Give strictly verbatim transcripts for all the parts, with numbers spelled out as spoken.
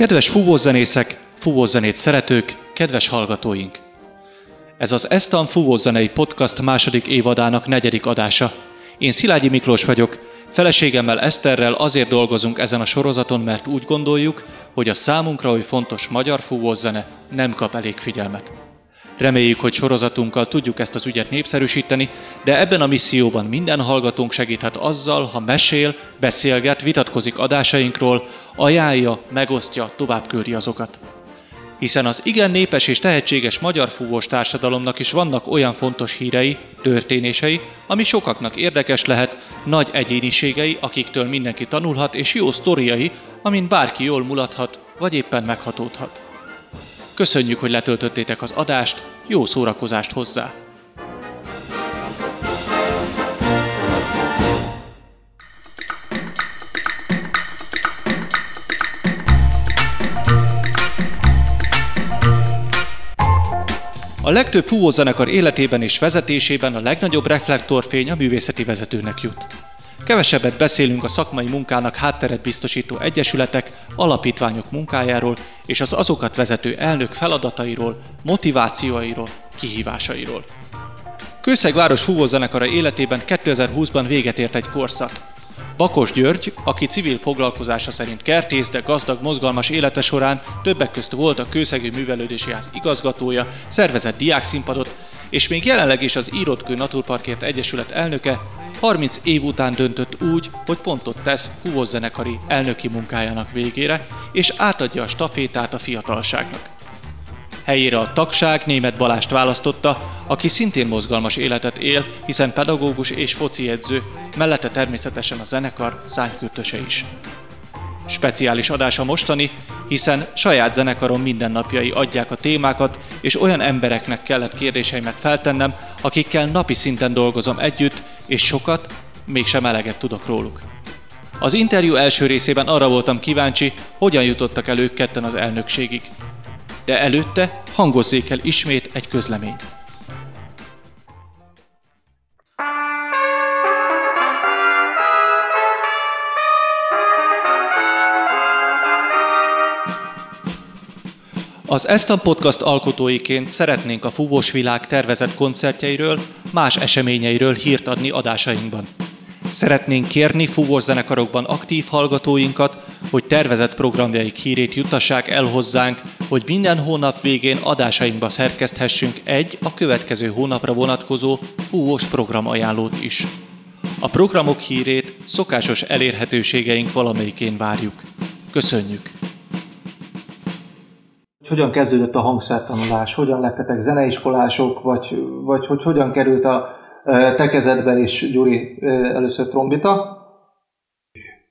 Kedves fúvószenészek, fúvószenét szeretők, kedves hallgatóink! Ez az Esztán fúvószenei podcast második évadának negyedik adása. Én Szilágyi Miklós vagyok, feleségemmel Eszterrel azért dolgozunk ezen a sorozaton, mert úgy gondoljuk, hogy a számunkra oly fontos magyar fúvószene nem kap elég figyelmet. Reméljük, hogy sorozatunkkal tudjuk ezt az ügyet népszerűsíteni, de ebben a misszióban minden hallgatónk segíthet azzal, ha mesél, beszélget, vitatkozik adásainkról, ajánlja, megosztja, továbbküldi azokat. Hiszen az igen népes és tehetséges magyar fúvós társadalomnak is vannak olyan fontos hírei, történései, ami sokaknak érdekes lehet, nagy egyéniségei, akiktől mindenki tanulhat, és jó sztoriai, amin bárki jól mulathat, vagy éppen meghatódhat. Köszönjük, hogy letöltöttétek az adást, jó szórakozást hozzá! A legtöbb fúvózenekar életében és vezetésében a legnagyobb reflektorfény a művészeti vezetőnek jut. Kevesebbet beszélünk a szakmai munkának hátteret biztosító egyesületek, alapítványok munkájáról és az azokat vezető elnök feladatairól, motivációiról, kihívásairól. Kőszeg Város Fúvószenekara életében kétezer-húszban véget ért egy korszak. Bakos György, aki civil foglalkozása szerint kertész, de gazdag, mozgalmas élete során többek közt volt a Kőszegi Művelődési Ház igazgatója, szervezett diákszínpadot, és még jelenleg is az Írott-kő Natúrparkért Egyesület elnöke, harminc év után döntött úgy, hogy pontot tesz fúvószenekari elnöki munkájának végére, és átadja a stafétát a fiatalságnak. Helyére a tagság Németh Balázst választotta, aki szintén mozgalmas életet él, hiszen pedagógus és fociedző, mellette természetesen a zenekar szárnykürtöse is. Speciális adás a mostani, hiszen saját zenekarom mindennapjai adják a témákat, és olyan embereknek kellett kérdéseimet feltennem, akikkel napi szinten dolgozom együtt, és sokat, mégsem eleget tudok róluk. Az interjú első részében arra voltam kíváncsi, hogyan jutottak el ők ketten az elnökségig. De előtte hangozzék el ismét egy közlemény. Az Esztán Podcast alkotóiként szeretnénk a Fúvós Világ tervezett koncertjeiről, más eseményeiről hírt adni adásainkban. Szeretnénk kérni fúvós zenekarokban aktív hallgatóinkat, hogy tervezett programjaik hírét juttassák el hozzánk, hogy minden hónap végén adásainkba szerkeszthessünk egy a következő hónapra vonatkozó fúvós programajánlót is. A programok hírét szokásos elérhetőségeink valamelyikén várjuk. Köszönjük! Hogyan kezdődött a hangszertanulás? Hogyan lettetek zeneiskolások? Vagy, vagy hogy hogyan került a te kezedbe és Gyuri először trombita?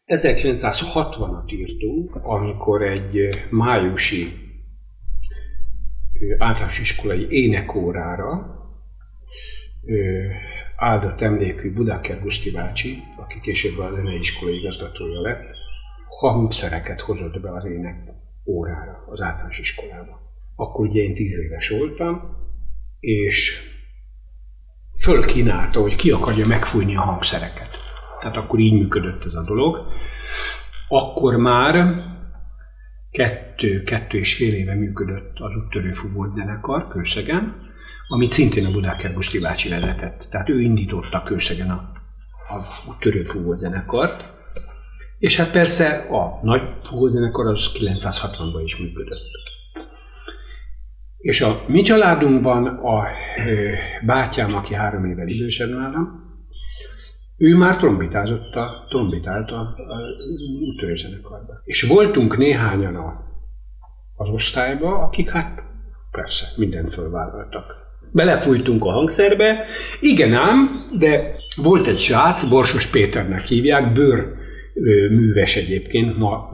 ezerkilencszázhatvanat írtunk, amikor egy májusi általános iskolai énekórára áldott emlékű Budáker Buszti bácsi, aki később a zeneiskolai igazgatója lett, hangszereket hozott be az ének órára az általános iskolába. Akkor ugye én tíz éves voltam, és fölkínálta, hogy ki akarja megfújni a hangszereket. Tehát akkor így működött ez a dolog. Akkor már kettő, kettő és fél éve működött az úttörő fúvós zenekar Kőszegen, amit szintén a Budáker Buszti bácsi vezetett. Tehát ő indította Kőszegen a, a úttörő fúvós zenekart. És hát persze a nagy fúvószenekar az ezerkilencszázhatvanban is működött. És a mi családunkban a bátyám, aki három évvel idősebb nálam, ő már trombitázott a, trombitált a, a úttörőzenekarban. És voltunk néhányan a, az osztályba, akik hát persze mindent fölvállaltak. Belefújtunk a hangszerbe, igen ám, de volt egy srác, Borsos Péternek hívják, bőr műves egyébként, ma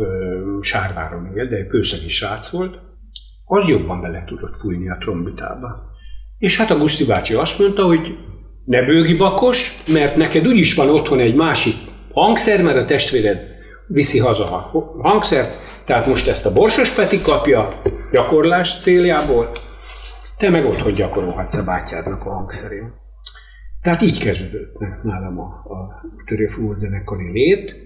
Sárváron él, de kőszegi srác volt, az jobban bele tudott fújni a trombitába. És hát a Buszti bácsi azt mondta, hogy ne bőgi Bakos, mert neked úgyis van otthon egy másik hangszer, mert a testvéred viszi haza a hangszert, tehát most ezt a Borsos Peti kapja gyakorlás céljából, te meg otthon gyakorolhatsz a bátyádnak a hangszerén. Tehát így kezdődött nálam a, a törőfúvószenekari lét.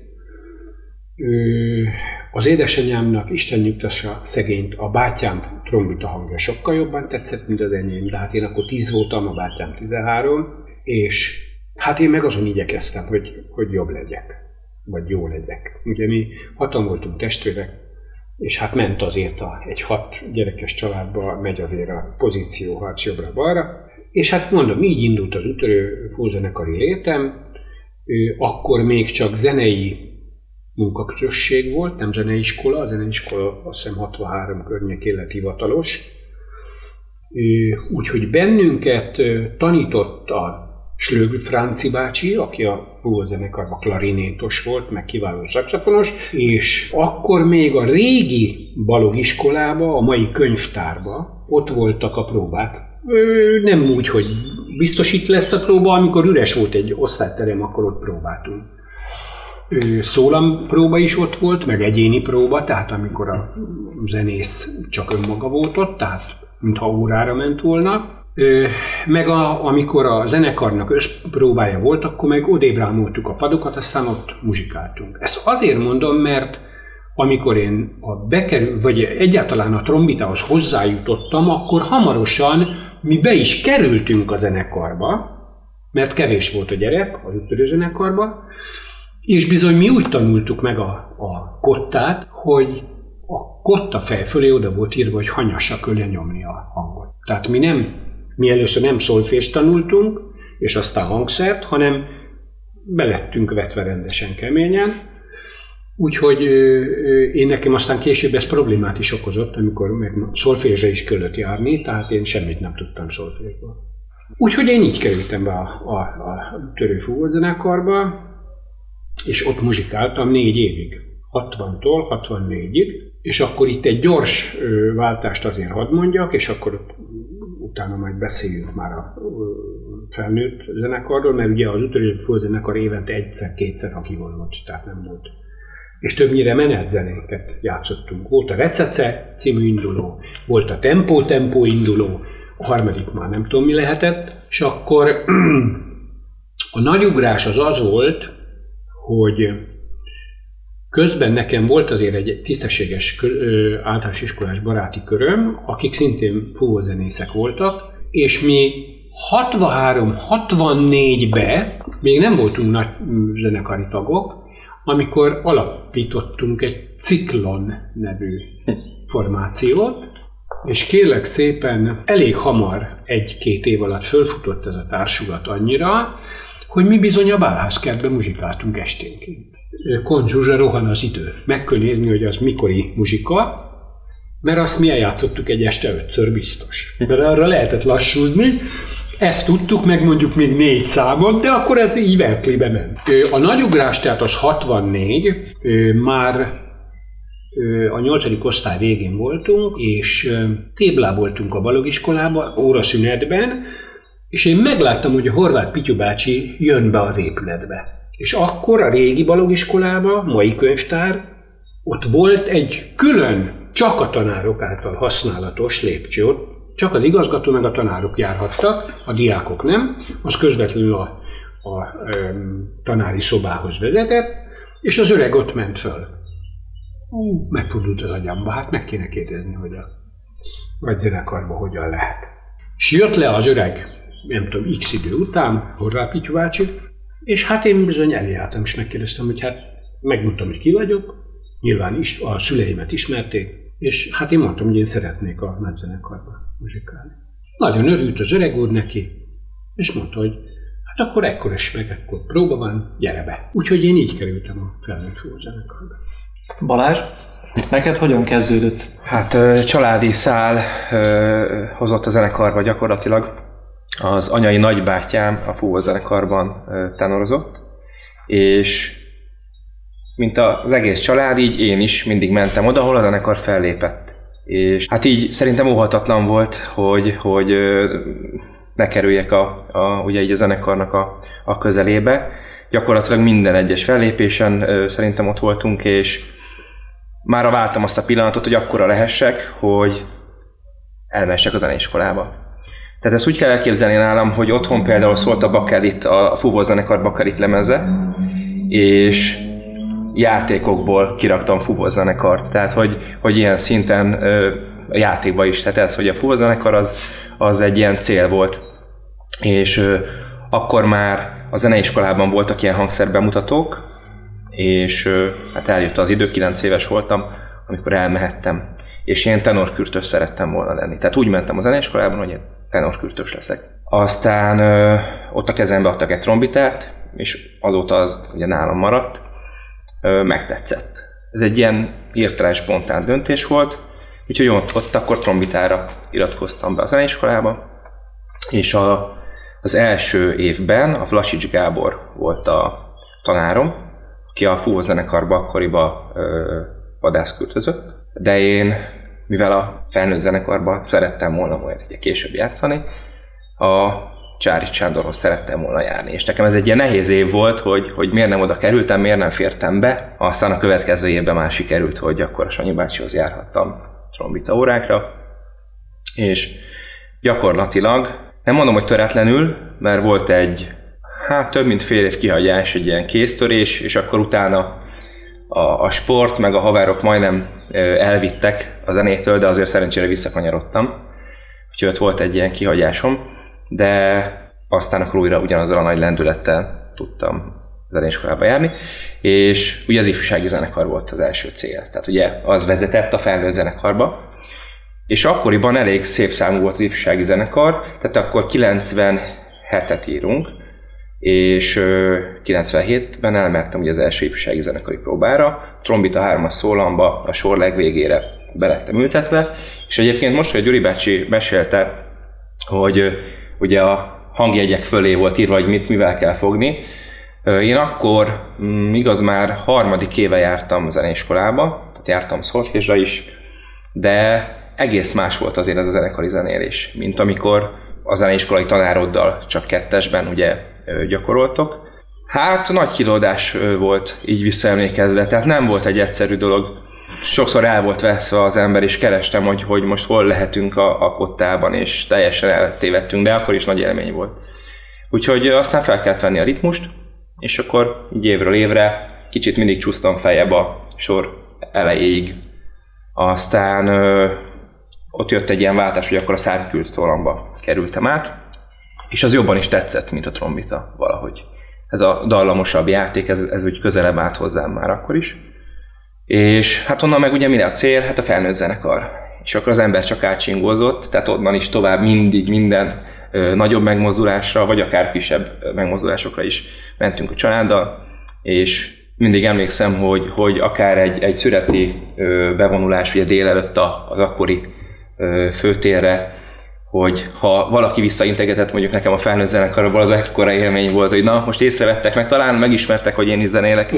Az édesanyámnak, Isten nyugtassa szegényt, a bátyám trombita hangja sokkal jobban tetszett, mint az enyém. De hát én akkor tíz voltam, a bátyám tizenhárom, és hát én meg azon igyekeztem, hogy, hogy jobb legyek, vagy jó legyek. Ugye mi hatan voltunk testvérek, és hát ment azért a, egy hat gyerekes családba, megy azért a pozícióharc jobbra-balra. És hát mondom, így indult az ütörő fúvózenekari létem, akkor még csak zenei munkaközösség volt, nem zeneiskola, a zeneiskola azt hiszem hatvanhárom környékén lett hivatalos. Úgyhogy bennünket tanított a Schlögl Franci bácsi, aki a fúvózenekarban klarinétos volt, meg kiváló szaxofonos, és akkor még a régi balogiskolába, a mai könyvtárba ott voltak a próbák. Nem úgy, hogy biztos itt lesz a próba, amikor üres volt egy osztályterem, akkor ott próbáltunk. Szólam próba is ott volt, meg egyéni próba, tehát amikor a zenész csak önmaga volt ott, tehát mintha órára ment volna. Meg a, amikor a zenekarnak összpróbája volt, akkor meg odébb rámoltuk a padokat, aztán ott muzsikáltunk. Ezt azért mondom, mert amikor én a bekerül, vagy egyáltalán a trombitához hozzájutottam, akkor hamarosan mi be is kerültünk a zenekarba, mert kevés volt a gyerek az ütörő zenekarba, és bizony mi úgy tanultuk meg a, a kottát, hogy a kotta fej fölé oda volt írva, hogy hanyassa köle nyomni a hangot. Tehát mi nem Mi először nem szolfést tanultunk, és aztán hangszert, hanem belettünk vetve rendesen keményen. Úgyhogy én nekem aztán később ez problémát is okozott, amikor meg szolfésre is kellett járni, tehát én semmit nem tudtam szolfésból. Úgyhogy én így kerültem be a, a, a törő fúvózenekarba, és ott muzsikáltam négy évig, hatvantól hatvannégyig, és akkor itt egy gyors váltást azért hadd mondjak, és akkor utána majd beszéljünk már a felnőtt zenekarról, mert ugye az ütörő fúvózenekar évente egyszer-kétszer akivonult, tehát nem volt. És többnyire menetzenéket játszottunk. Volt a Recece című induló, volt a Tempó-Tempó induló, a harmadik már nem tudom mi lehetett, és akkor a nagyugrás az az volt, hogy közben nekem volt azért egy tisztességes általános iskolás baráti köröm, akik szintén fúvózenészek voltak, és mi hatvanhárom hatvannégybe még nem voltunk nagy zenekari tagok, amikor alapítottunk egy Ciklon nevű formációt, és kérlek szépen elég hamar, egy-két év alatt fölfutott ez a társulat annyira, hogy mi bizony a Bálházkertben muzsikáltunk esténként. Konzsuzsa, rohan az idő. Meg kell nézni, hogy az mikori muzsika, mert azt mi eljátszottuk egy este ötször biztos. Mert arra lehetett lassúzni, ezt tudtuk, meg mondjuk még négy számot, de akkor ez így verklébe ment. A nagyugrás, tehát az hatvannégy, már a nyolcadik osztály végén voltunk, és téblá voltunk a balogiskolában, óraszünetben, és én megláttam, hogy a Horváth Pityu bácsi jön be az épületbe. És akkor a régi balogiskolában, mai könyvtár, ott volt egy külön, csak a tanárok által használatos lépcső. Csak az igazgató meg a tanárok járhattak, a diákok nem. Az közvetlenül a, a, a tanári szobához vezetett, és az öreg ott ment föl. Ú, megfordult az agyamba, hát meg kéne kérdezni, hogy a vagy zenekarban hogyan lehet. És jött le az öreg, nem tudom, x idő után, Horváth Pityu bácsi, és hát én bizony eljártam, és megkérdeztem, hogy hát megmondtam, hogy ki vagyok, nyilván is, a szüleimet ismerték, és hát én mondtam, hogy én szeretnék a nagyzenekarba muzsikálni. Nagyon örült az öreg úr neki, és mondta, hogy hát akkor ekkor és meg, ekkor próba van, gyere be. Úgyhogy én így kerültem a felnőtt fúvózenekarba. Balázs, neked hogyan kezdődött? Hát családi szál hozott a zenekarba gyakorlatilag. Az anyai nagybátyám a fúvózenekarban tenorozott, és mint az egész család, így én is mindig mentem oda, ahol a zenekar fellépett. És hát így szerintem óhatatlan volt, hogy, hogy ne kerüljek a, a, ugye így a zenekarnak a, a közelébe. Gyakorlatilag minden egyes fellépésen szerintem ott voltunk, és mára vártam azt a pillanatot, hogy akkora lehessek, hogy elmehessek a zeneiskolába. Tehát ezt úgy kell elképzelni nálam, hogy otthon például szólt a Bakelit, a fúvózenekar Bakelit lemeze, és játékokból kiraktam fúvózenekart. Tehát, hogy, hogy ilyen szinten ö, játékba is. Tehát ez, hogy a fúvózenekar az, az egy ilyen cél volt. És ö, akkor már a zeneiskolában voltak ilyen hangszerbemutatók, és ö, hát eljött az idő, kilenc éves voltam, amikor elmehettem. És én tenorkürtös szerettem volna lenni. Tehát úgy mentem a zeneiskolában, hogy én tenorkürtös leszek. Aztán ö, ott a kezembe adtak egy trombitát, és azóta az ugye nálam maradt, ö, megtetszett. Ez egy ilyen hirtelen spontán döntés volt, úgyhogy ott, ott akkor trombitára iratkoztam be a zeneiskolába, és a, az első évben a Flasics Gábor volt a tanárom, aki a fúvózenekarba akkoriba ö, vadászkürtözött, de én, mivel a felnőtt zenekarban szerettem volna majd ugye később játszani, a Csári Sándorhoz szerettem volna járni. És nekem ez egy ilyen nehéz év volt, hogy, hogy miért nem oda kerültem, miért nem fértem be. Aztán a következő évben már sikerült, hogy akkor a Sanyi bácsihoz járhattam trombita órákra. És gyakorlatilag, nem mondom, hogy töretlenül, mert volt egy, hát több mint fél év kihagyás, egy ilyen kéztörés, és akkor utána a, a sport meg a haverok majdnem elvittek a zenétől, de azért szerencsére visszakanyarodtam. Úgyhogy volt egy ilyen kihagyásom, de aztán akkor újra ugyanazzal a nagy lendülettel tudtam zeneiskolába járni, és ugye az ifjúsági zenekar volt az első cél. Tehát ugye az vezetett a felnőtt zenekarba, és akkoriban elég szép számú volt az ifjúsági zenekar, tehát akkor kilencvenhetet írunk, és kilencvenhétben elmertem ugye az első ifjúsági zenekari próbára, trombita hármas szólamba a sor legvégére belettem ültetve, és egyébként most, hogy Gyuri bácsi mesélte, hogy ugye a hangjegyek fölé volt írva, hogy mit, mivel kell fogni. Én akkor, igaz, már harmadik éve jártam zeneiskolába, tehát jártam szolfézsra is, de egész más volt azért ez a zenekari zenélés, mint amikor a zeneiskolai tanároddal csak kettesben ugye gyakoroltok. Hát nagy kilódás volt így visszaemlékezve, tehát nem volt egy egyszerű dolog. Sokszor el volt veszve az ember, és kerestem, hogy, hogy most hol lehetünk a, a kottában, és teljesen eltévedtünk, de akkor is nagy élmény volt. Úgyhogy aztán fel kellett venni a ritmust, és akkor így évről évre kicsit mindig csúsztam feljebb a sor elejéig. Aztán ö, ott jött egy ilyen váltás, hogy akkor a szárkült szólamba kerültem át, és az jobban is tetszett, mint a trombita valahogy. Ez a dallamosabb játék, ez, ez úgy közelebb állt hozzám már akkor is. És hát onnan meg ugye mire a cél? Hát a felnőtt zenekar. És akkor az ember csak átcsingozott, tehát onnan is tovább mindig minden ö, nagyobb megmozdulásra, vagy akár kisebb megmozdulásokra is mentünk a családdal, és mindig emlékszem, hogy, hogy akár egy, egy szüreti ö, bevonulás ugye délelőtt az akkori ö, főtérre, hogy ha valaki visszaintegetett mondjuk nekem a felnőtt zenekarból, az ekkora élmény volt, hogy na, most észrevettek meg, talán megismertek, hogy én itt zenélek,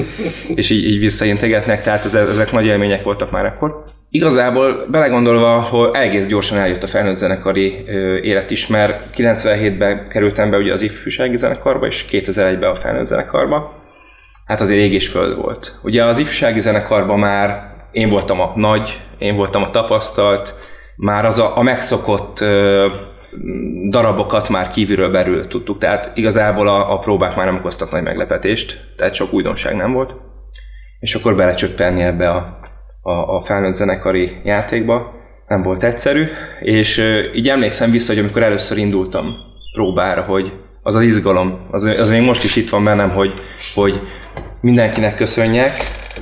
és így, így visszaintegetnek, tehát ez, ezek nagy élmények voltak már akkor. Igazából belegondolva, hogy egész gyorsan eljött a felnőtt zenekari ö, élet is, mert kilencvenhétben kerültem be ugye az ifjúsági zenekarba, és kétezer-egyben a felnőtt zenekarba. Hát azért ég és föld volt. Ugye az ifjúsági zenekarban már én voltam a nagy, én voltam a tapasztalt, már az a, a megszokott ö, darabokat már kívülről belül tudtuk, tehát igazából a, a próbák már nem okoztak nagy meglepetést, tehát sok újdonság nem volt. És akkor belecsöppenni ebbe a, a, a felnőtt zenekari játékba nem volt egyszerű, és ö, így emlékszem vissza, hogy amikor először indultam próbára, hogy az az izgalom, az, az még most is itt van bennem, hogy, hogy mindenkinek köszönjek,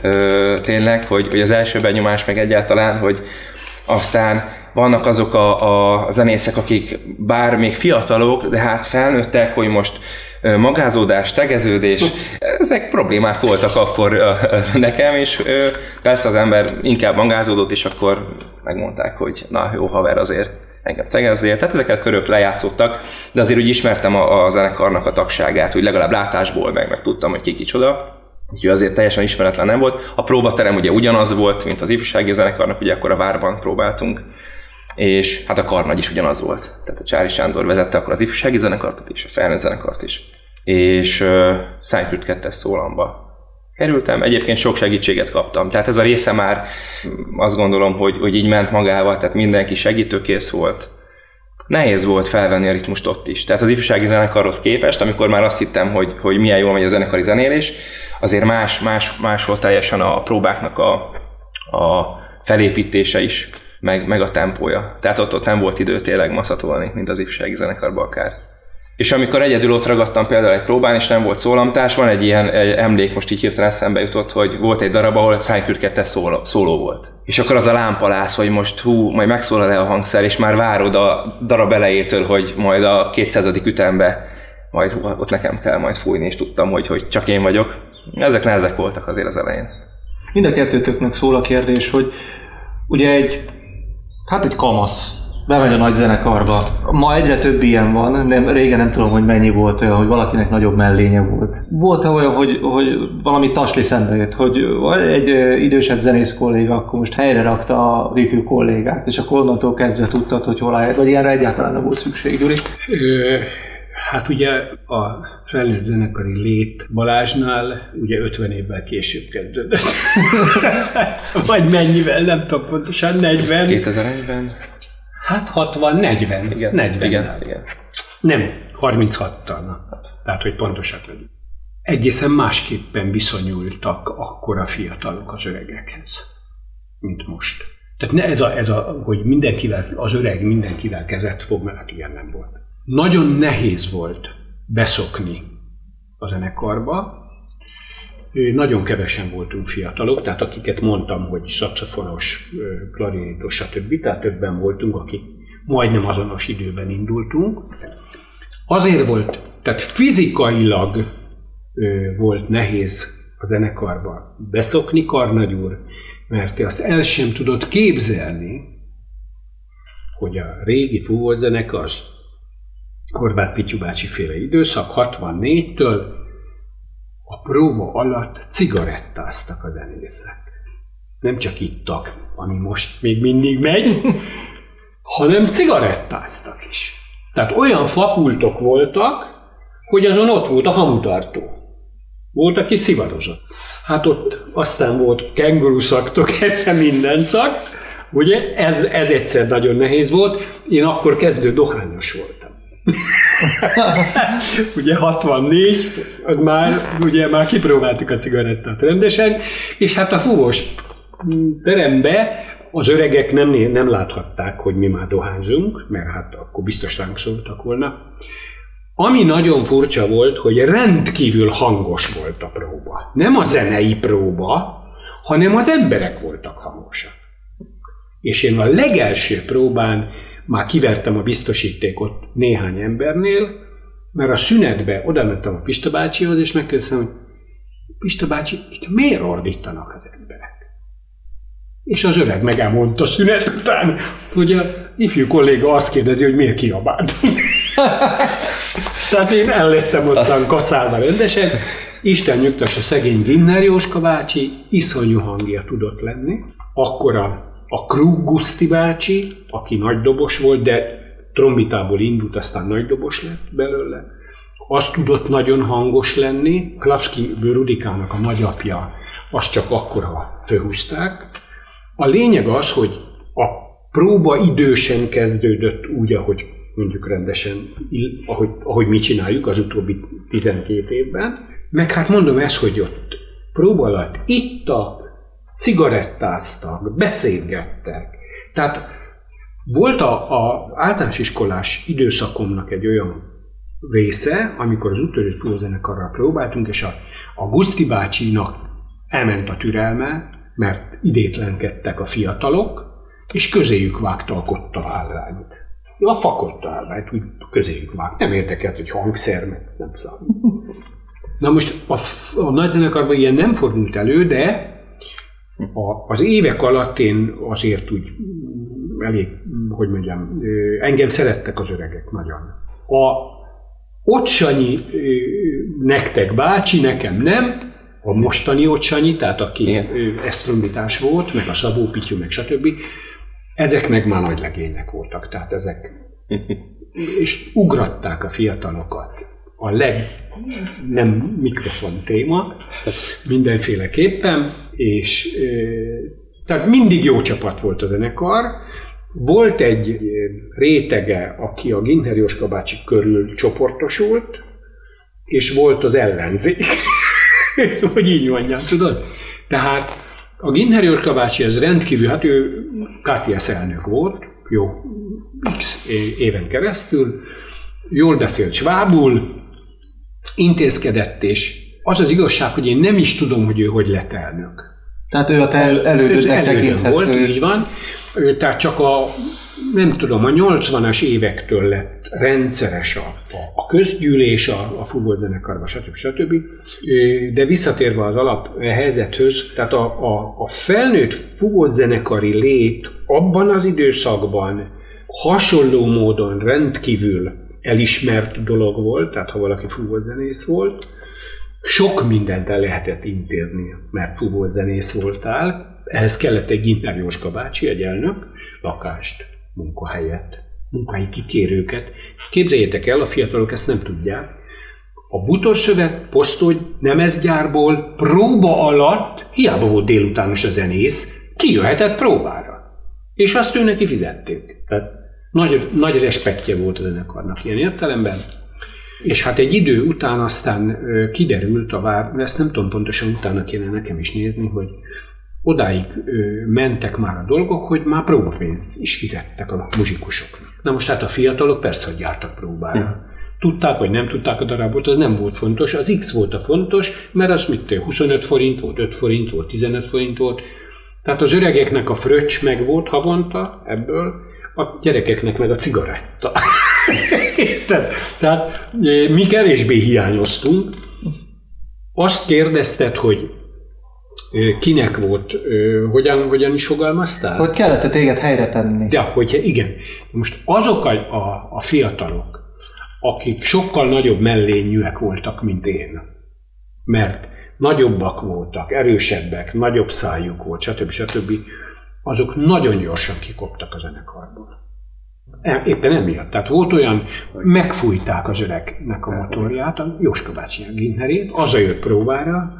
ö, tényleg, hogy, hogy az első benyomás meg egyáltalán, hogy aztán vannak azok a, a zenészek, akik bár még fiatalok, de hát felnőttek, hogy most magázódás, tegeződés, ezek problémák voltak akkor nekem, és persze az ember inkább magázódott, és akkor megmondták, hogy na jó haver, azért engem tegezzél. Tehát ezek a körök lejátszottak, de azért úgy ismertem a, a zenekarnak a tagságát, hogy legalább látásból meg, meg tudtam, hogy ki kicsoda. Úgyhogy azért teljesen ismeretlen nem volt. A próbaterem ugye ugyanaz volt, mint az ifjúsági zenekarnak, ugye akkor a Várban próbáltunk, és hát a karnagy is ugyanaz volt. Tehát a Csári Sándor vezette akkor az ifjúsági zenekart és a felnőtt zenekart is. És uh, szánykült kettes szólamba kerültem. Egyébként sok segítséget kaptam. Tehát ez a része már azt gondolom, hogy, hogy így ment magával, tehát mindenki segítőkész volt. Nehéz volt felvenni a ritmust ott is. Tehát az ifjúsági zenekarhoz képest, amikor már azt hittem, hogy, hogy milyen jól megy a zenekari zenélés, azért más, más, más volt teljesen a próbáknak a, a felépítése is, meg, meg a tempója. Tehát ott, ott nem volt idő tényleg maszatolni, mint az ifjúsági zenekarban akár. És amikor egyedül ott ragadtam például egy próbán, és nem volt szólamtárs, van egy ilyen egy emlék, most így hirtelen eszembe jutott, hogy volt egy darab, ahol szájkürkettes szóló, szóló volt. És akkor az a lámpalász, hogy most hú, majd megszólal-e a hangszer, és már várod a darab elejétől, hogy majd a kétszázadik ütembe, majd hú, ott nekem kell majd fújni, és tudtam, hogy, hogy csak én vagyok. Ezek nehezek voltak azért az elején. Mind a kettőtöknek szól a kérdés, hogy ugye egy, hát egy kamasz bemegy a nagy zenekarba. Ma egyre több ilyen van, nem, régen nem tudom, hogy mennyi volt olyan, hogy valakinek nagyobb mellénye volt. Volt olyan, hogy, hogy valami tasli szembe jött, hogy egy idősebb zenész kolléga akkor most helyre rakta az ifjú kollégát, és akkor onnantól kezdve tudtad, hogy hol álljad, vagy ilyenre egyáltalán nem volt szükség, Gyuri? Ö, hát ugye a felnőtt zenekari lét Balázsnál ugye ötven évvel később kezdődött. Vagy mennyivel, nem tudom pontosan, negyven. kétezer-egyben. Hát hatvan negyven. Igen, negyven. Igen, igen. Nem, harminchattal. Tehát, hogy pontosak legyünk. Egészen másképpen viszonyultak akkor a fiatalok az öregekhez, mint most. Tehát ne ez a, ez a hogy mindenkivel, az öreg mindenkivel kezet fog, mert ilyen nem volt. Nagyon nehéz volt beszokni a zenekarba. Nagyon kevesen voltunk fiatalok, tehát akiket mondtam, hogy szaxofonos, klarinétos, stb. Tehát többen voltunk, akik majdnem azonos időben indultunk. Azért volt, tehát fizikailag volt nehéz a zenekarba beszokni, Karnagy úr, mert te azt el sem tudod képzelni, hogy a régi fúvószenekar, az Horváth Pityu bácsi féle időszak, hatvannégytől, a próba alatt cigarettáztak a zenészek. Nem csak ittak, ami most még mindig megy, hanem cigarettáztak is. Tehát olyan fakultok voltak, hogy azon ott volt a hamutartó. Volt, aki szivarozott. Hát ott aztán volt kenguruszaktok, egyszer minden szak. Ugye ez, ez egyszer nagyon nehéz volt. Én akkor kezdő dohányos voltam. Ugye hatvannégy, már, ugye már kipróbáltuk a cigarettát rendesen, és hát a fúvós terembe az öregek nem, nem láthatták, hogy mi már dohányzunk, mert hát akkor biztos ránk szóltak volna. Ami nagyon furcsa volt, hogy rendkívül hangos volt a próba. Nem a zenei próba, hanem az emberek voltak hangosak. És én a legelső próbán már kivertem a biztosítékot néhány embernél, mert a szünetbe oda mentem a Pista bácsihoz, és megkérdeztem, hogy Pista bácsi, itt miért ordítanak az emberek? És az öreg megámondta a szünet után, hogy a ifjú kolléga azt kérdezi, hogy miért kiabált. Tehát én ellettem ottan kaszálva rendesen. Isten nyugtassa szegény Ginner Jóska bácsi, iszonyú hangja tudott lenni. Akkora a Krug Guszti bácsi, aki nagydobos volt, de trombitából indult, aztán nagydobos lett belőle. Az tudott nagyon hangos lenni. Klavszki Rudikának a nagyapja, azt csak akkora főhúzták. A lényeg az, hogy a próba idősen kezdődött úgy, ahogy mondjuk rendesen, ahogy, ahogy mi csináljuk az utóbbi tizenkét évben. Meg hát mondom ezt, hogy ott próba alatt itt a cigarettáztak, beszélgettek. Tehát volt az általános iskolás időszakomnak egy olyan része, amikor az úttörő fúvózenekarral próbáltunk, és a, a Guszti bácsinak elment a türelme, mert idétlenkedtek a fiatalok, és közéjük vágta a kotta állványt. A fakotta állványt úgy közéjük vágta. Nem érdekelt, hogy hangszer, meg nem szabad. Na most a, a nagyzenekarban ilyen nem fordult elő, de A, az évek alatt én azért úgy elég, hogy mondjam, engem szerettek az öregek nagyon. A Ottsanyi nektek bácsi, nekem nem, a mostani Ottsanyi, tehát aki esztrombitás volt, meg a Szabó Pityu, meg stb. Ezek meg már nagy legények voltak, tehát ezek. És ugratták a fiatalokat. A leg nem mikrofon téma, mindenféleképpen, és tehát mindig jó csapat volt a zenekar. Volt egy rétege, aki a Ginner Jóska bácsi körül csoportosult, és volt az ellenzék. hogy így mondjam, tudod? Tehát a Ginner Jóska bácsi ez rendkívül, hát ő ká té es elnök volt, jó, x éven keresztül, jól beszélt svábul, intézkedett, és az az igazság, hogy én nem is tudom, hogy ő hogy lett elnök. Tehát ő a te elődödnek tekinthető. Volt, így van. Ő, tehát csak a, nem tudom, a nyolcvanas évektől lett rendszeres a, a közgyűlés, a, a fúvószenekarban, stb. stb. De visszatérve az alaphelyzethöz, tehát a, a, a felnőtt fúvószenekari lét abban az időszakban hasonló módon rendkívül elismert dolog volt, tehát ha valaki fúvószenész volt, sok mindent el lehetett intézni, mert fúvószenész voltál. Ehhez kellett egy Ginner Jóska bácsi, egy elnök, lakást, munkahelyet, munkahelyi kikérőket. Képzeljétek el, a fiatalok ezt nem tudják. A butorszövet, posztony, nemezgyárból próba alatt, hiába volt délutános a zenész, kijöhetett próbára. És azt ő neki fizették. Tehát nagy, nagy respektje volt a zenekarnak ilyen értelemben. És hát egy idő után aztán kiderült a vár, ezt nem tudom pontosan, utána kéne nekem is nézni, hogy odáig mentek már a dolgok, hogy már próbapénzt is fizettek a muzsikusoknak. Na most hát a fiatalok persze, hogy jártak próbára. Hmm. Tudták, vagy nem tudták a darabot, az nem volt fontos, az X volt a fontos, mert az mit huszonöt forint volt, öt forint volt, tizenöt forint volt. Tehát az öregeknek a fröccs meg volt havonta ebből, a gyerekeknek meg a cigaretta. Tehát mi kevésbé hiányoztunk. Azt kérdezted, hogy kinek volt, hogyan, hogyan is fogalmaztál? Hogy kellett téged helyre tenni. De, hogy igen. Most azok a, a, a fiatalok, akik sokkal nagyobb mellényűek voltak, mint én, mert nagyobbak voltak, erősebbek, nagyobb szájuk volt, stb. stb., azok nagyon gyorsan kikoptak a zenekarból. Éppen emiatt. Tehát volt olyan, megfújták az öregnek a motorját, a Jóska bácsi a Ginnerét, hazajött próbára,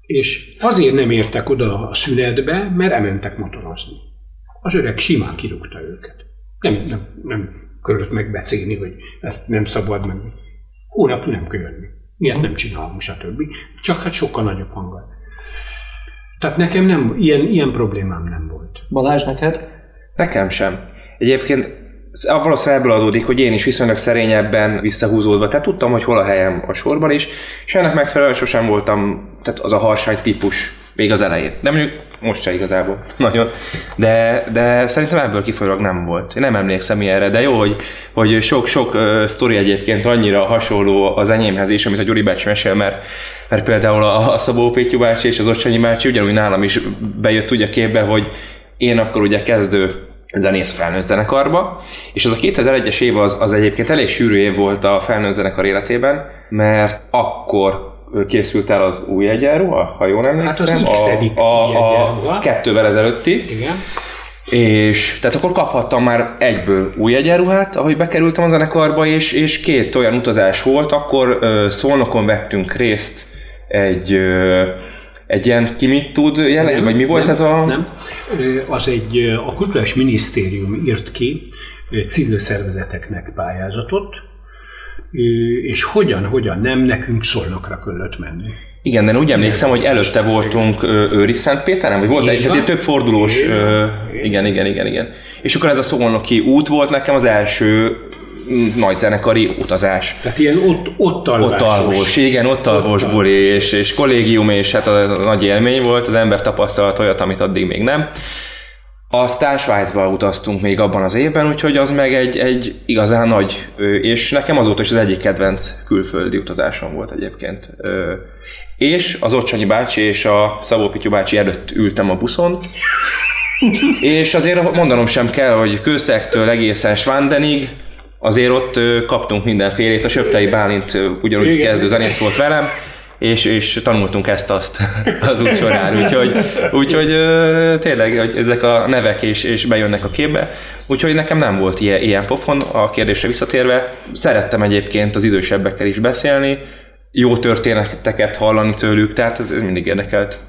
és azért nem értek oda a szünetbe, mert elmentek motorozni. Az öreg simán kirúgta őket. Nem, nem, nem körülött megbeszélni, hogy ezt nem szabad meg. Hónap nem kell jönni. Ilyet nem csinálunk, stb. Csak hát sokkal nagyobb hanggal. Tehát nekem nem, ilyen, ilyen problémám nem volt. Balázs, neked? Nekem sem. Egyébként valószínűleg ebből adódik, hogy én is viszonylag szerényebben visszahúzódva, tehát tudtam, hogy hol a helyem a sorban is, és ennek megfelelően sosem voltam, tehát az a harsány típus még az elején. De mondjuk most se igazából nagyon. De, de szerintem ebből kifolyólag nem volt. Én nem emlékszem ilyenre, de jó, hogy, hogy sok-sok uh, sztori egyébként annyira hasonló az enyémhez is, amit a Gyuri bácsi mesél, mert, mert például a, a Szabó Pityu bácsi és az Ocsanyi bácsi ugyanúgy nálam is bejött úgy a képbe, hogy én akkor ugye kezdő zenész felnőtt zenekarba, és az a kétezer-egyes év az, az egyébként elég sűrű év volt a felnőtt zenekar életében, mert akkor készült el az új egyenruha, ha jól emlékszem, hát a, a, a kettővel ezelőtti. Igen. És tehát akkor kaphattam már egyből új egyenruhát, ahogy bekerültem a zenekarba, és, és két olyan utazás volt, akkor uh, Szolnokon vettünk részt egy uh, Egy ilyen ki mit tud jelenleg, vagy mi volt nem, ez a... Nem, az egy, a Kulturális Minisztérium írt ki civil szervezeteknek pályázatot, és hogyan, hogyan nem nekünk Szolnokra kellett menni. Igen, de úgy emlékszem, hogy előtte voltunk Őri Szentpéteren, vagy volt egy, egy több fordulós... Igen, igen, igen, igen. És akkor ez a szolnoki út volt nekem az első nagy zenekari utazás. Tehát ilyen ott, ott alvás. Ott alvós, igen, ott alvós buli, és, és kollégium, és hát az, az nagy élmény volt, az ember tapasztalat olyat, amit addig még nem. Aztán Svájcba utaztunk még abban az évben, úgyhogy az meg egy, egy igazán nagy, és nekem azóta is az egyik kedvenc külföldi utazásom volt egyébként. És az Ocsanyi bácsi és a Szabó Pityu bácsi előtt ültem a buszon, és azért mondanom sem kell, hogy Kőszegtől egészen Schwandenig, azért ott kaptunk mindenfélét, a Söptei Bálint ugyanúgy igen, kezdő zenész volt velem, és, és tanultunk ezt-azt az út során, úgyhogy, úgyhogy tényleg hogy ezek a nevek is, és bejönnek a képbe. Úgyhogy nekem nem volt ilyen, ilyen pofon, a kérdésre visszatérve. Szerettem egyébként az idősebbekkel is beszélni, jó történeteket hallani tőlük, tehát ez, ez mindig érdekelt.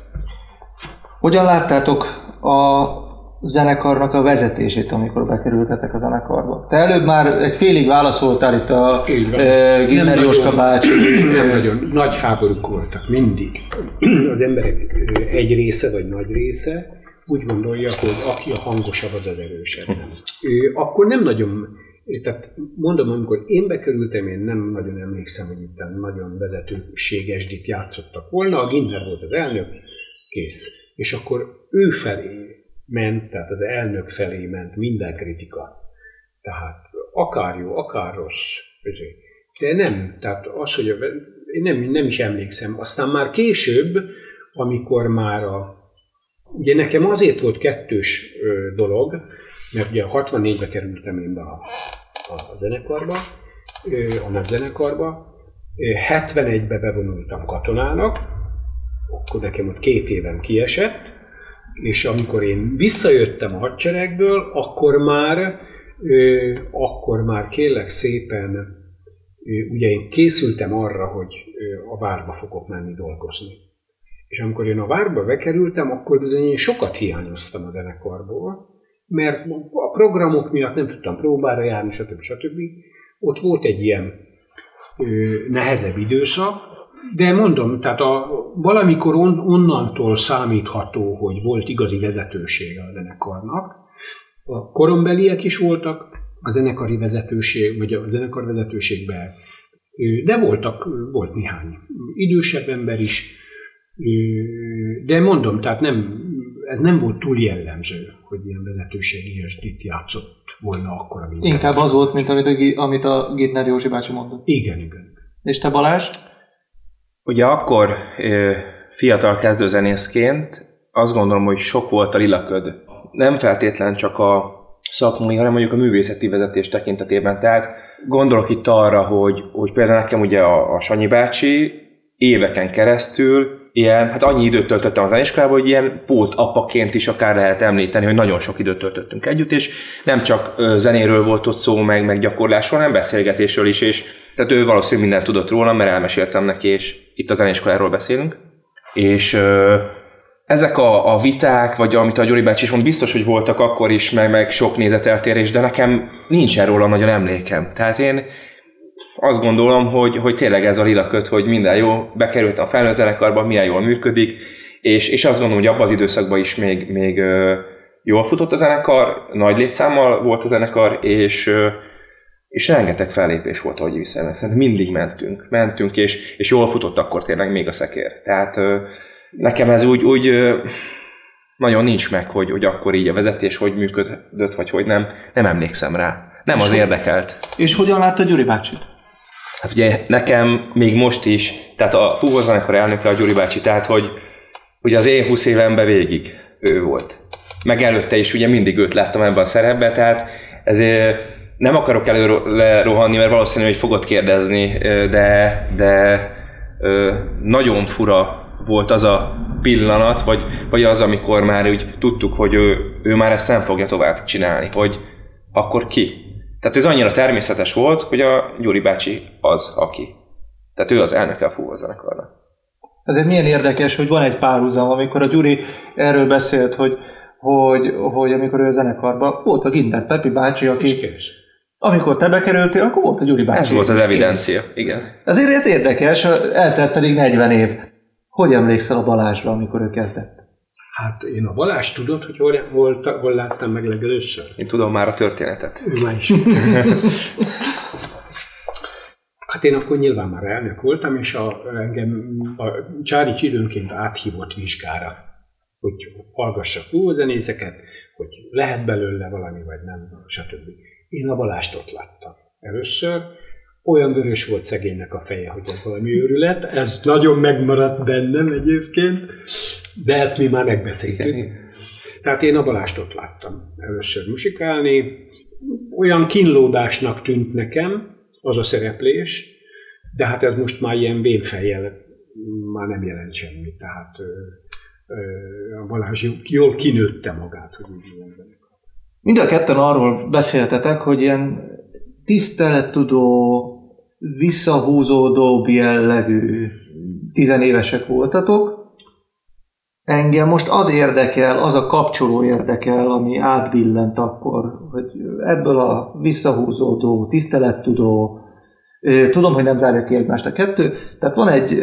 Hogyan láttátok a zenekarnak a vezetését, amikor bekerültetek a zenekarba. Te előbb már egy félig válaszoltál itt a e, Ginner Jóska bácsi. Nem nagyon. Nagy háborúk voltak mindig. Az emberek egy része vagy nagy része úgy gondolja, hogy aki a hangosabb, az az erősebb. Ő akkor nem nagyon... Tehát mondom, amikor én bekerültem, én nem nagyon emlékszem, hogy itt nagyon vezetőségesdit játszottak volna. A Ginner volt az elnök, kész. És akkor ő felé ment, tehát az elnök felé ment minden kritika. Tehát akár jó, akár rossz. De nem, tehát az, hogy a, én nem, nem is emlékszem. Aztán már később, amikor már a... Ugye nekem azért volt kettős dolog, mert ugye hatvannégyben kerültem én be a, a zenekarba, a napzenekarba, hetvenegyben bevonultam katonának, akkor nekem ott két évem kiesett, és amikor én visszajöttem a hadseregből, akkor már, akkor már kérlek szépen, ugye én készültem arra, hogy a várba fogok menni dolgozni. És amikor én a várba bekerültem, akkor bizony én sokat hiányoztam a zenekarból, mert a programok miatt nem tudtam próbára járni, stb. stb. Ott volt egy ilyen nehezebb időszak, de mondom, tehát a, valamikor on, onnantól számítható, hogy volt igazi vezetősége a zenekarnak. A korombeliek is voltak a zenekari vezetőség, vagy a zenekar vezetőségben, de voltak, volt néhány idősebb ember is. De mondom, tehát nem, ez nem volt túl jellemző, hogy ilyen vezetőség ilyesmit játszott volna akkor, mint inkább az volt, mint amit a, amit a Ginner Józsi bácsi mondott. Igen, igen. És te, Balázs? Ugye akkor fiatal kezdőzenészként azt gondolom, hogy sok volt a lilaköd. Nem feltétlen csak a szakmai, hanem mondjuk a művészeti vezetés tekintetében. Tehát gondolok itt arra, hogy, hogy például nekem ugye a, a Sanyi bácsi éveken keresztül ilyen, hát annyi időt töltöttem az zeneiskolában, hogy ilyen pótapaként is akár lehet említeni, hogy nagyon sok időt töltöttünk együtt, és nem csak zenéről volt ott szó, meg, meg gyakorlásról, hanem beszélgetésről is, és tehát ő valószínűleg mindent tudott rólam, mert elmeséltem neki, és itt a zeneiskoláról beszélünk. És ö, ezek a, a viták, vagy amit a Gyuri bácsi is mond, biztos, hogy voltak akkor is, meg, meg sok nézeteltérés, de nekem nincsen róla nagyon emlékem. Tehát én azt gondolom, hogy, hogy tényleg ez a lilaköt, hogy minden jó, bekerültem a felnőtt zenekarba, milyen jól működik, és, és azt gondolom, hogy abban az időszakban is még, még ö, jól futott a zenekar, nagy létszámmal volt a zenekar, és... Ö, és rengeteg fellépés volt, ahogy viszonylag. Szerintem mindig mentünk, mentünk, és, és jól futott akkor tényleg még a szekér. Tehát nekem ez úgy, úgy nagyon nincs meg, hogy, hogy akkor így a vezetés hogy működött, vagy hogy nem. Nem emlékszem rá. Nem az érdekelt. És hogyan látta Gyuri bácsit? Hát ugye nekem még most is, tehát a fúvószenekara elnöke a Gyuri bácsi, tehát hogy, hogy az én húsz évemben végig ő volt. Meg előtte is ugye mindig őt láttam ebben a szerepben, tehát ezért nem akarok előre rohanni, mert valószínű, hogy fogod kérdezni, de, de nagyon fura volt az a pillanat, vagy, vagy az, amikor már úgy tudtuk, hogy ő, ő már ezt nem fogja tovább csinálni, hogy akkor ki? Tehát ez annyira természetes volt, hogy a Gyuri bácsi az, aki. Tehát ő az elnöke a fúvószenekarnak. Ezért milyen érdekes, hogy van egy párhuzam, amikor a Gyuri erről beszélt, hogy, hogy, hogy amikor ő a zenekarban volt a Ginner Pepi bácsi, aki... Amikor te bekerültél, akkor volt a Gyuri bácsi. Ez volt az evidencia, igen. Azért ez érdekes, eltelt pedig negyven év. Hogy emlékszel a Balázsra, amikor ő kezdett? Hát én a Balázs tudod, hogy hol, hol, hol láttam meg legelőször. Én tudom már a történetet. Ő már is. Hát én akkor nyilván már elnök voltam, és a, engem a Csárics időnként áthívott vizsgára, hogy hallgassak fúvózenészeket, hogy lehet belőle valami, vagy nem, stb. Én a Balást ott láttam először. Olyan vörös volt szegénynek a feje, hogy ez valami őrület. Ez nagyon megmaradt bennem egyébként, de ezt mi már megbeszéltünk. Tehát én a Balást ott láttam először muzsikálni. Olyan kínlódásnak tűnt nekem az a szereplés, de hát ez most már ilyen vénfejjel már nem jelent semmit. Tehát ö, ö, a Balázs jól kinőtte magát, hogy így mondani. Mind a ketten arról beszéltetek, hogy ilyen tisztelettudó, visszahúzódó jellegű tizenévesek voltatok, Engem most az érdekel, az a kapcsoló érdekel, ami átbillent akkor, hogy ebből a visszahúzódó, tisztelettudó, tudom, hogy nem zárja ki egymást a kettő, tehát van egy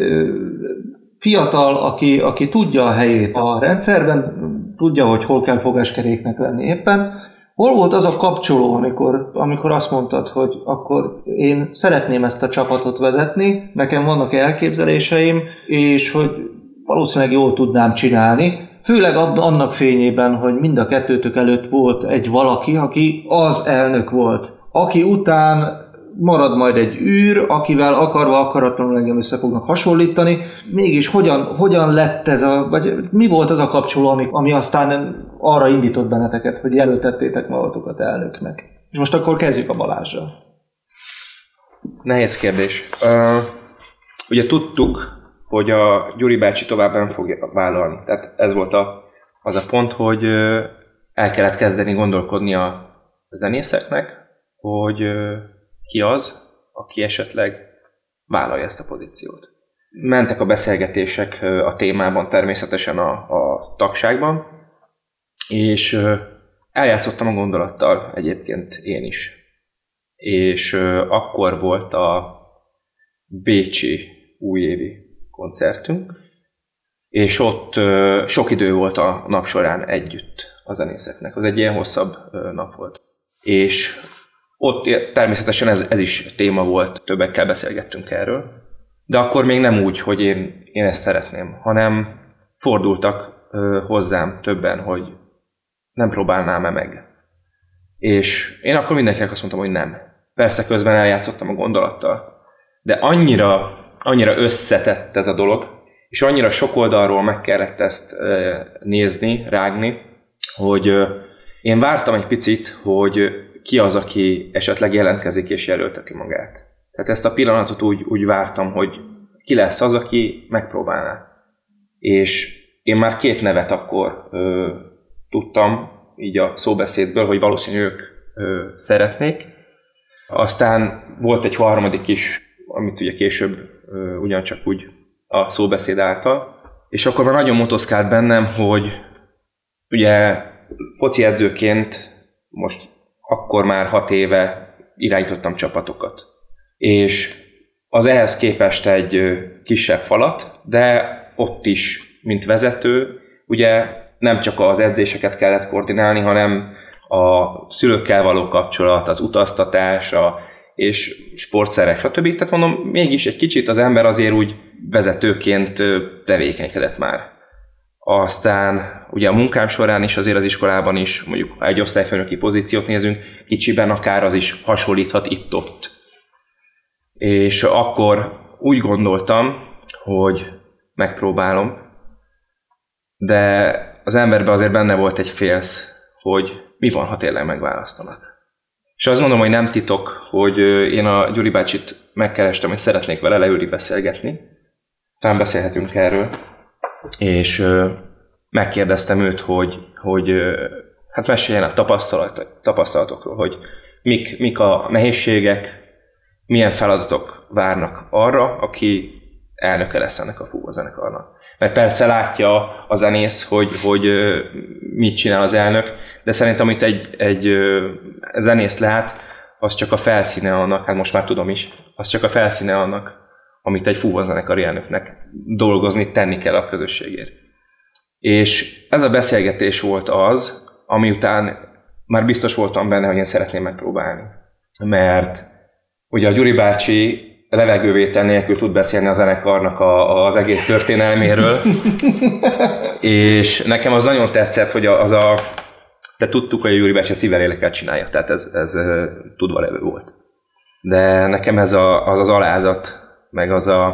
fiatal, aki, aki tudja a helyét a rendszerben, tudja, hogy hol kell fogáskeréknek lenni éppen. Hol volt az a kapcsoló, amikor, amikor azt mondtad, hogy akkor én szeretném ezt a csapatot vezetni, nekem vannak elképzeléseim, és hogy valószínűleg jól tudnám csinálni, főleg annak fényében, hogy mind a kettőtök előtt volt egy valaki, aki az elnök volt, aki után marad majd egy űr, akivel akarva, akaratlanul engem össze fognak hasonlítani. Mégis hogyan, hogyan lett ez a, vagy mi volt az a kapcsoló, ami, ami aztán arra indított benneteket, hogy jelöltettétek magatokat elnöknek? És most akkor kezdjük a Balázsra. Nehéz kérdés. Uh, ugye tudtuk, hogy a Gyuri bácsi tovább nem fogja vállalni. Tehát ez volt a, az a pont, hogy el kellett kezdeni gondolkodni a zenészeknek, hogy ki az, aki esetleg vállalja ezt a pozíciót. Mentek a beszélgetések a témában, természetesen a, a tagságban, és eljátszottam a gondolattal egyébként én is. És akkor volt a bécsi újévi koncertünk, és ott sok idő volt a nap során együtt a zenészeknek. Az egy ilyen hosszabb nap volt. És ott természetesen ez, ez is téma volt, többekkel beszélgettünk erről, de akkor még nem úgy, hogy én, én ezt szeretném, hanem fordultak ö, hozzám többen, hogy nem próbálnám-e meg. És én akkor mindenkinek azt mondtam, hogy nem. Persze közben eljátszottam a gondolattal, de annyira, annyira összetett ez a dolog, és annyira sok oldalról meg kellett ezt ö, nézni, rágni, hogy ö, én vártam egy picit, hogy ki az, aki esetleg jelentkezik és jelölteti magát. Tehát ezt a pillanatot úgy, úgy vártam, hogy ki lesz az, aki megpróbálná. És én már két nevet akkor ö, tudtam, így a szóbeszédből, hogy valószínűleg ők ö, szeretnék. Aztán volt egy harmadik is, amit ugye később ö, ugyancsak úgy a szóbeszéd által. És akkor már nagyon motoszkált bennem, hogy ugye foci edzőként most akkor már hat éve irányítottam csapatokat. És az ehhez képest egy kisebb falat, de ott is, mint vezető, ugye nem csak az edzéseket kellett koordinálni, hanem a szülőkkel való kapcsolat, az utaztatás, a, és sportszerek, stb. Tehát mondom, mégis egy kicsit az ember azért úgy vezetőként tevékenykedett már. Aztán ugye a munkám során is, azért az iskolában is, mondjuk ha egy osztályfőnöki pozíciót nézünk, kicsiben akár az is hasonlíthat itt-ott. És akkor úgy gondoltam, hogy megpróbálom, de az emberben azért benne volt egy félsz, hogy mi van, ha tényleg megválasztanak. És azt mondom, hogy nem titok, hogy én a Gyuri bácsit megkerestem, hogy szeretnék vele leülni beszélgetni. Talán beszélhetünk erről. És ö, megkérdeztem őt, hogy, hogy ö, hát meséljen a tapasztalat, tapasztalatokról, hogy mik, mik a nehézségek, milyen feladatok várnak arra, aki elnöke lesz ennek a fúvózenekarnak. Mert persze látja a zenész, hogy, hogy ö, mit csinál az elnök, de szerintem, amit egy, egy ö, zenész lát, az csak a felszíne annak, hát most már tudom is, az csak a felszíne annak, amit egy fúvózenekari elnöknek dolgozni, tenni kell a közösségért. És ez a beszélgetés volt az, ami után már biztos voltam benne, hogy én szeretném megpróbálni. Mert ugye a Gyuri bácsi levegővétel nélkül tud beszélni a zenekarnak a, az egész történelméről, és nekem az nagyon tetszett, hogy az a... Te tudtuk, hogy a Gyuri bácsi a szívelélekkel csinálja, tehát ez, ez tudva levő volt. De nekem ez a, az az alázat, meg az a,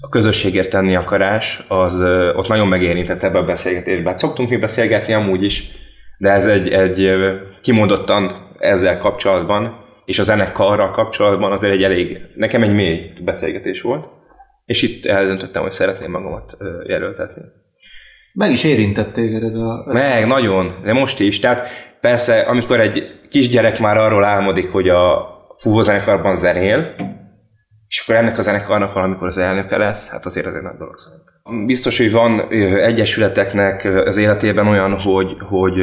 a közösségért tenni akarás, az ö, ott nagyon megérintett ebbe a beszélgetésbe. Hát szoktunk mi beszélgetni amúgy is, de ez egy, egy kimondottan ezzel kapcsolatban, és a zenekarral kapcsolatban azért egy elég, nekem egy mély beszélgetés volt, és itt eldöntöttem, hogy szeretném magamat ö, jelöltetni. Meg is érintett téged ez a... Meg, nagyon, de most is. Tehát persze, amikor egy kisgyerek már arról álmodik, hogy a fúvózenekarban zenél, És akkor ennek a zenekarnak valamikor az elnöke lesz, hát azért ez egy nagy dolog szerintem. Biztos, hogy van egyesületeknek az életében olyan, hogy, hogy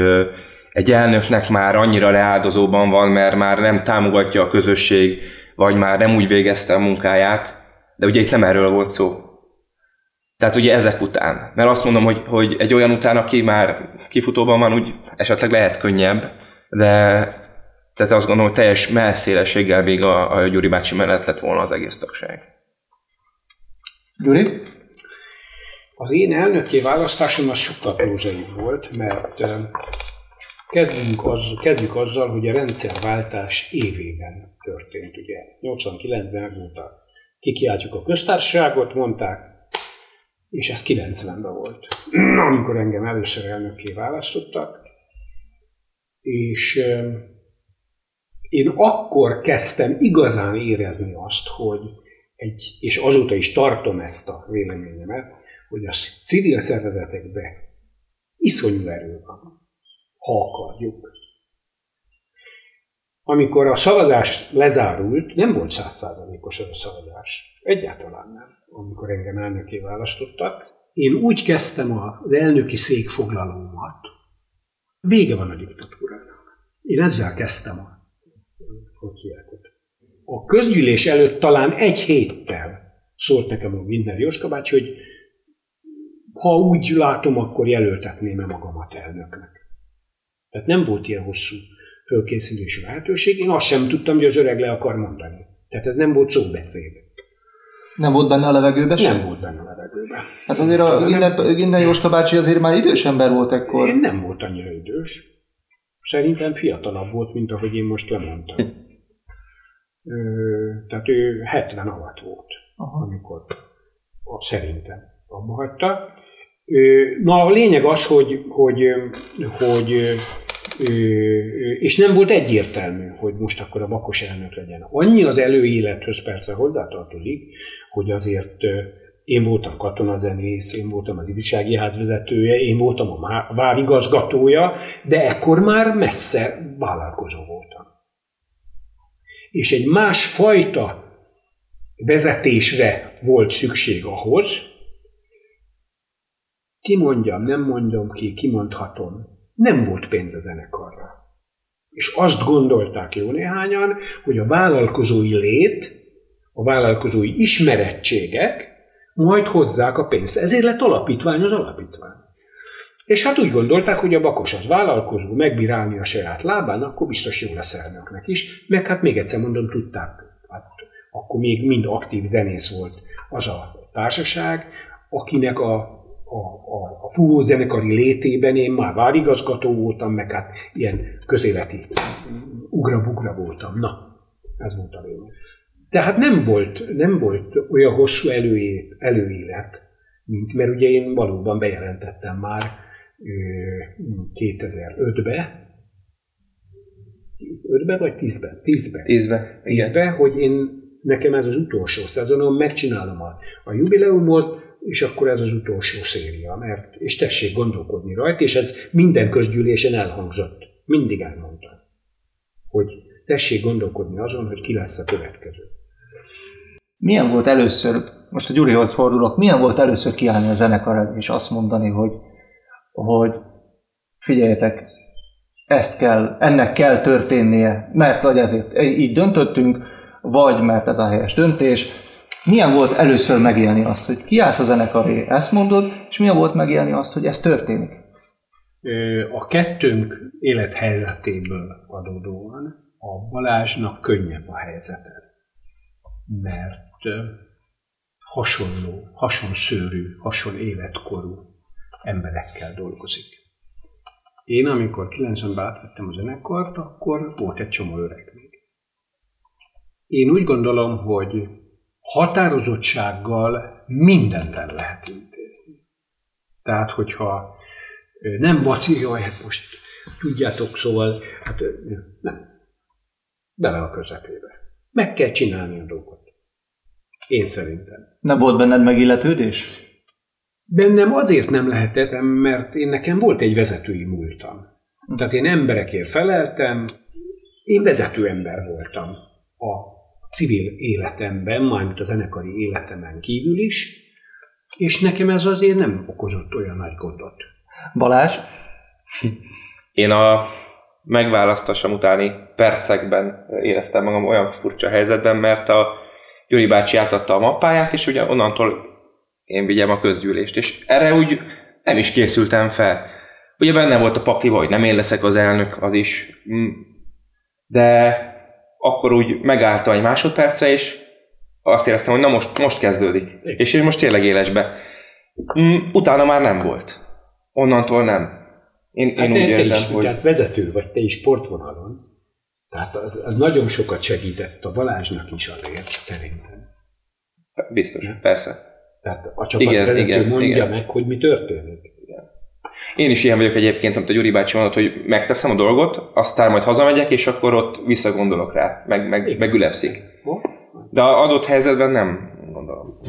egy elnöknek már annyira leáldozóban van, mert már nem támogatja a közösség, vagy már nem úgy végezte a munkáját, de ugye itt nem erről volt szó. Tehát ugye ezek után. Mert azt mondom, hogy, hogy egy olyan után, aki már kifutóban van, úgy esetleg lehet könnyebb, de tehát azt gondolom, hogy teljes mellszélességgel még a, a Gyuri bácsi mellett lett volna az egész tagság. Gyuri? Az én elnöki választásom az sokkal prózai volt, mert kezdjük, az, kezdjük azzal, hogy a rendszerváltás évében történt. Ugye nyolcvankilencben megmondták, kikiáltjuk a köztársaságot, mondták, és ez kilencvenben volt, amikor engem először elnökké választottak. És én akkor kezdtem igazán érezni azt, hogy egy, és azóta is tartom ezt a véleményemet, hogy a civil szervezetekben iszonyú erő van, ha akarjuk. Amikor a szavazás lezárult, nem volt száz százalékos az a szavazás, egyáltalán nem, amikor engem elnöké választottak. Én úgy kezdtem az elnöki székfoglalómat, vége van a diktatúrának. Én ezzel kezdtem a A közgyűlés előtt talán egy héttel szólt nekem a Ginner Jóska bácsi, hogy ha úgy látom, akkor jelöltetném-e magamat elnöknek. Tehát nem volt ilyen hosszú fölkészülési lehetőség, én azt sem tudtam, hogy az öreg le akar mondani. Tehát ez nem volt szóbeszéd. Nem volt benne a levegőben sem? Nem volt benne a levegőben. Hát azért a Ginner, Ginner Jóska bácsi azért már idős ember volt ekkor. Én nem volt annyira idős. Szerintem fiatalabb volt, mint ahogy én most lemondtam. Ö, tehát ő hetven alatt volt, aha, amikor szerintem abba hagyta. Ö, na a lényeg az, hogy, hogy, hogy ö, és nem volt egyértelmű, hogy most akkor a Bakos elnök legyen. Annyi az előélethöz persze hozzátartozik, hogy azért én voltam katonazenész, én voltam az ifjúsági ház vezetője, én voltam a vár igazgatója, de ekkor már messze vállalkozó voltam. És egy másfajta vezetésre volt szükség ahhoz, ki mondjam, nem mondjam ki, kimondhatom, nem volt pénz a zenekarra. És azt gondolták jó néhányan, hogy a vállalkozói lét, a vállalkozói ismerettségek majd hozzák a pénzt. Ezért lett alapítvány az alapítvány. És hát úgy gondolták, hogy a Bakos az vállalkozó, megbírálni a saját lábán, akkor biztos jó lesz elnöknek is. Meg hát még egyszer mondom, tudták, hát akkor még mind aktív zenész volt az a társaság, akinek a, a, a, a fúvózenekari létében én már várigazgató voltam, meg hát ilyen közéleti ugra-bugra voltam. Na, ez volt a lényeg. Tehát nem volt, nem volt olyan hosszú előélet, előélet, mint mert ugye én valóban bejelentettem már kétezer-ötben, ötben vagy tízben? tízben. tízben, tízben, hogy én, nekem ez az utolsó szezonom, megcsinálom a, a jubileumot, és akkor ez az utolsó széria, mert, és tessék gondolkodni rajta, és ez minden közgyűlésen elhangzott, mindig elmondtam, hogy tessék gondolkodni azon, hogy ki lesz a következő. Milyen volt először, most a Gyurihoz fordulok, milyen volt először kiállni a zenekarra, és azt mondani, hogy, hogy figyeljetek, ezt kell, ennek kell történnie, mert vagy ezért így döntöttünk, vagy mert ez a helyes döntés. Milyen volt először megélni azt, hogy kiállsz a zenekarra, ezt mondod, és milyen volt megélni azt, hogy ez történik? A kettőnk élethelyzetéből adódóan a Balázsnak könnyebb a helyzete, mert hasonló, hasonszőrű, hason életkorú emberekkel dolgozik. Én, amikor kilencvenben átvettem a zenekart, akkor volt egy csomó öreg még. Én úgy gondolom, hogy határozottsággal mindent el lehet intézni. Tehát, hogyha nem bacilja, hát most tudjátok, szóval, hát nem. Bele a közepébe. Meg kell csinálni a dolgot. Én szerintem. Na, volt benned megilletődés? Bennem azért nem lehetett, mert én nekem volt egy vezetői múltam. Tehát én emberekért feleltem, én vezető ember voltam a civil életemben, mármint a zenekari életemen kívül is, és nekem ez azért nem okozott olyan nagy gondot. Balázs? Én a megválasztásom utáni percekben éreztem magam olyan furcsa helyzetben, mert a Gyuri bácsi átadta a mappáját, és ugye onnantól én vigyem a közgyűlést, és erre úgy nem is készültem fel. Ugye benne volt a pakliba, hogy nem én leszek az elnök, az is, de akkor úgy megálltam egy másodpercre, és azt éreztem, hogy na most, most kezdődik, és én most tényleg élesbe. Utána már nem volt. Onnantól nem. Én, én hát úgy érzem, is, hogy... Tehát vezető vagy te is sportvonalon, tehát az, az nagyon sokat segített a Balázsnak is azért, szerintem. Biztos, persze. Tehát a csapatvezető mondja igen. meg, hogy mi történik. Igen. Én is ilyen vagyok egyébként, amit a Gyuri bácsi mondott, hogy megteszem a dolgot, aztán majd hazamegyek, és akkor ott visszagondolok rá, meg, meg, meg ülepszik. De az adott helyzetben nem gondolom.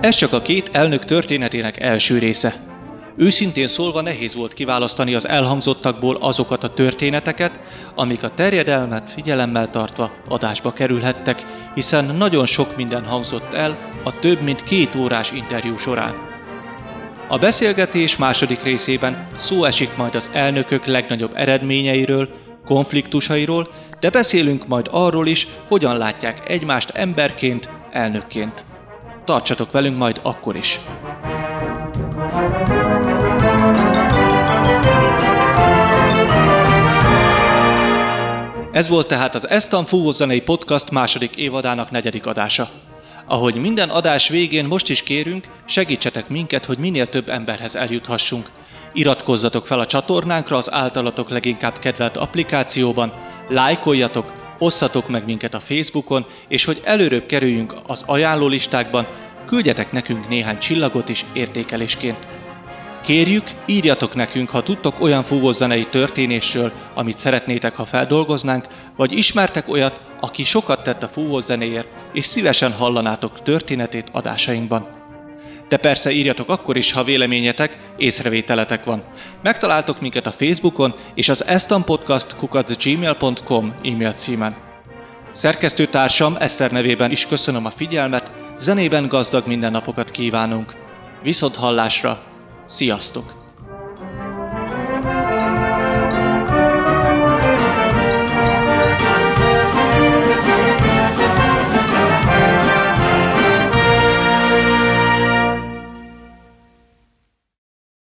Ez csak a két elnök történetének első része. Őszintén szólva nehéz volt kiválasztani az elhangzottakból azokat a történeteket, amik a terjedelmet figyelemmel tartva adásba kerülhettek, hiszen nagyon sok minden hangzott el a több mint két órás interjú során. A beszélgetés második részében szó esik majd az elnökök legnagyobb eredményeiről, konfliktusairól, de beszélünk majd arról is, hogyan látják egymást emberként, elnökként. Tartsatok velünk majd akkor is! Ez volt tehát az Esztán fúvószenei podcast második évadának negyedik adása. Ahogy minden adás végén most is kérünk, segítsetek minket, hogy minél több emberhez eljuthassunk. Iratkozzatok fel a csatornánkra az általatok leginkább kedvelt applikációban, lájkoljatok, osszatok meg minket a Facebookon, és hogy előrébb kerüljünk az ajánlólistákban, küldjetek nekünk néhány csillagot is értékelésként. Kérjük, írjatok nekünk, ha tudtok olyan fúvószenei történésről, amit szeretnétek, ha feldolgoznánk, vagy ismertek olyat, aki sokat tett a fúvószenéért, és szívesen hallanátok történetét adásainkban. De persze írjatok akkor is, ha véleményetek, észrevételetek van. Megtaláltok minket a Facebookon és az esztanpodcast kukac gmail pont com e-mail címen. Szerkesztőtársam Eszter nevében is köszönöm a figyelmet, zenében gazdag mindennapokat kívánunk. Viszont hallásra! Sziasztok!